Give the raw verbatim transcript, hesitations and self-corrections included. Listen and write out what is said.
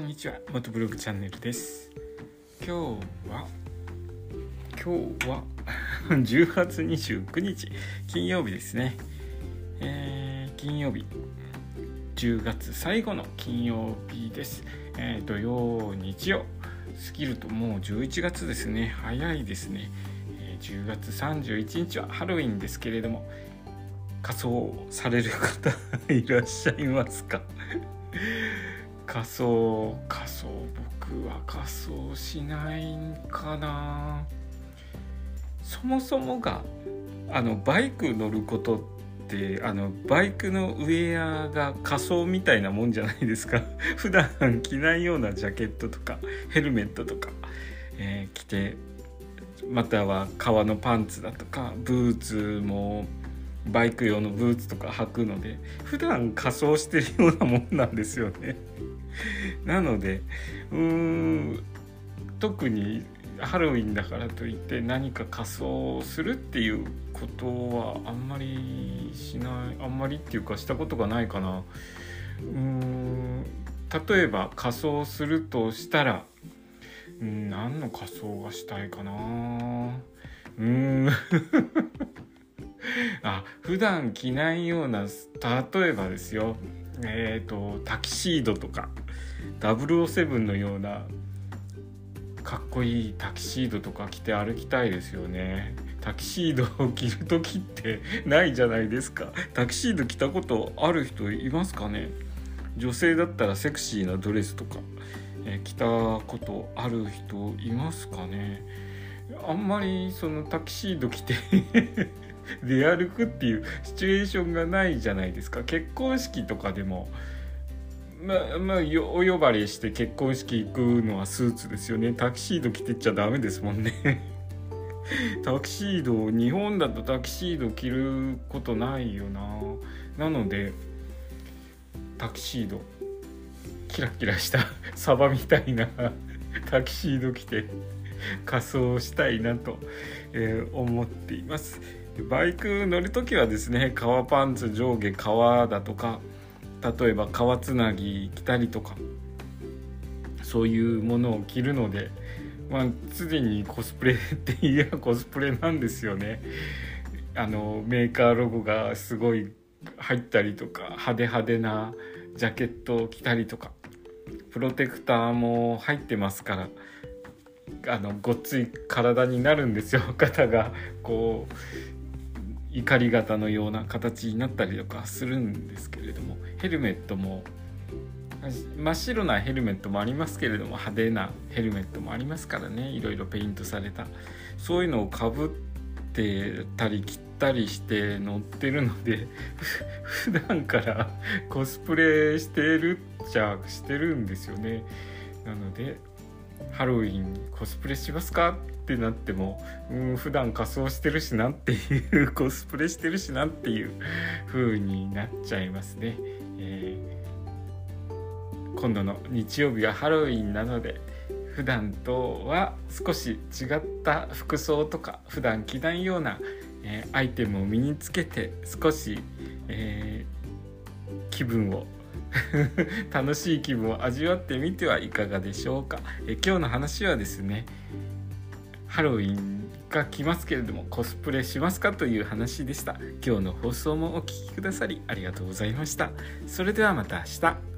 こんにちは、モトブログチャンネルです。今日は今日はじゅうはちにじゅうくにち金曜日ですね、えー、金曜日じゅうがつ最後の金曜日です。えー、土曜日曜過ぎるともうじゅういちがつですね。早いですね。えー、じゅうがつさんじゅういちにちはハロウィンですけれども、仮装される方いらっしゃいますか？仮装仮装僕は仮装しないんかな。そもそもがあのバイク乗ることってであのバイクのウェアが仮装みたいなもんじゃないですか。普段着ないようなジャケットとかヘルメットとか、えー、着て、または革のパンツだとかブーツもバイク用のブーツとか履くので、普段仮装してるようなもんなんですよね。なのでうーん特にハロウィンだからといって何か仮装するっていうことはあんまりしない、あんまりっていうかしたことがないかな。うーん例えば仮装するとしたら、うん、何の仮装がしたいかな。うーんあ普段着ないような、例えばですよ、えーとタキシードとかダブルオーセブンのようなかっこいいタキシードとか着て歩きたいですよね。タキシードを着る時ってないじゃないですか。タキシード着たことある人いますかね。女性だったらセクシーなドレスとか、えー、着たことある人いますかね。あんまりそのタキシード着て出歩くっていうシチュエーションがないじゃないですか。結婚式とかでもまあまあ、お呼ばれして結婚式行くのはスーツですよね。タキシード着てっちゃダメですもんね。タキシード、日本だとタキシード着ることないよな。なのでタキシード、キラキラしたサバみたいなタキシード着て仮装したいなと思っています。バイク乗るときはですね、革パンツ、上下革だとか、例えば革つなぎ着たりとか、そういうものを着るので、まあ、常にコスプレって言えばコスプレなんですよね。あのメーカーロゴがすごい入ったりとか、派手派手なジャケットを着たりとか、プロテクターも入ってますから、あのごっつい体になるんですよ。肩がこう怒り型のような形になったりとかするんですけれども、ヘルメットも真っ白なヘルメットもありますけれども、派手なヘルメットもありますからね。いろいろペイントされたそういうのをかぶってたり着たりして乗ってるので、普段からコスプレしてるっちゃしてるんですよね。なのでハロウィンコスプレしますかってなっても、うん、普段仮装してるしなっていう、コスプレしてるしなっていう風になっちゃいますね。えー、今度の日曜日はハロウィンなので、普段とは少し違った服装とか、普段着ないような、えー、アイテムを身につけて、少し、えー、気分を楽しい気分を味わってみてはいかがでしょうか。え今日の話はですね、ハロウィンが来ますけれどもコスプレしますかという話でした。今日の放送もお聞きくださりありがとうございました。それではまた明日。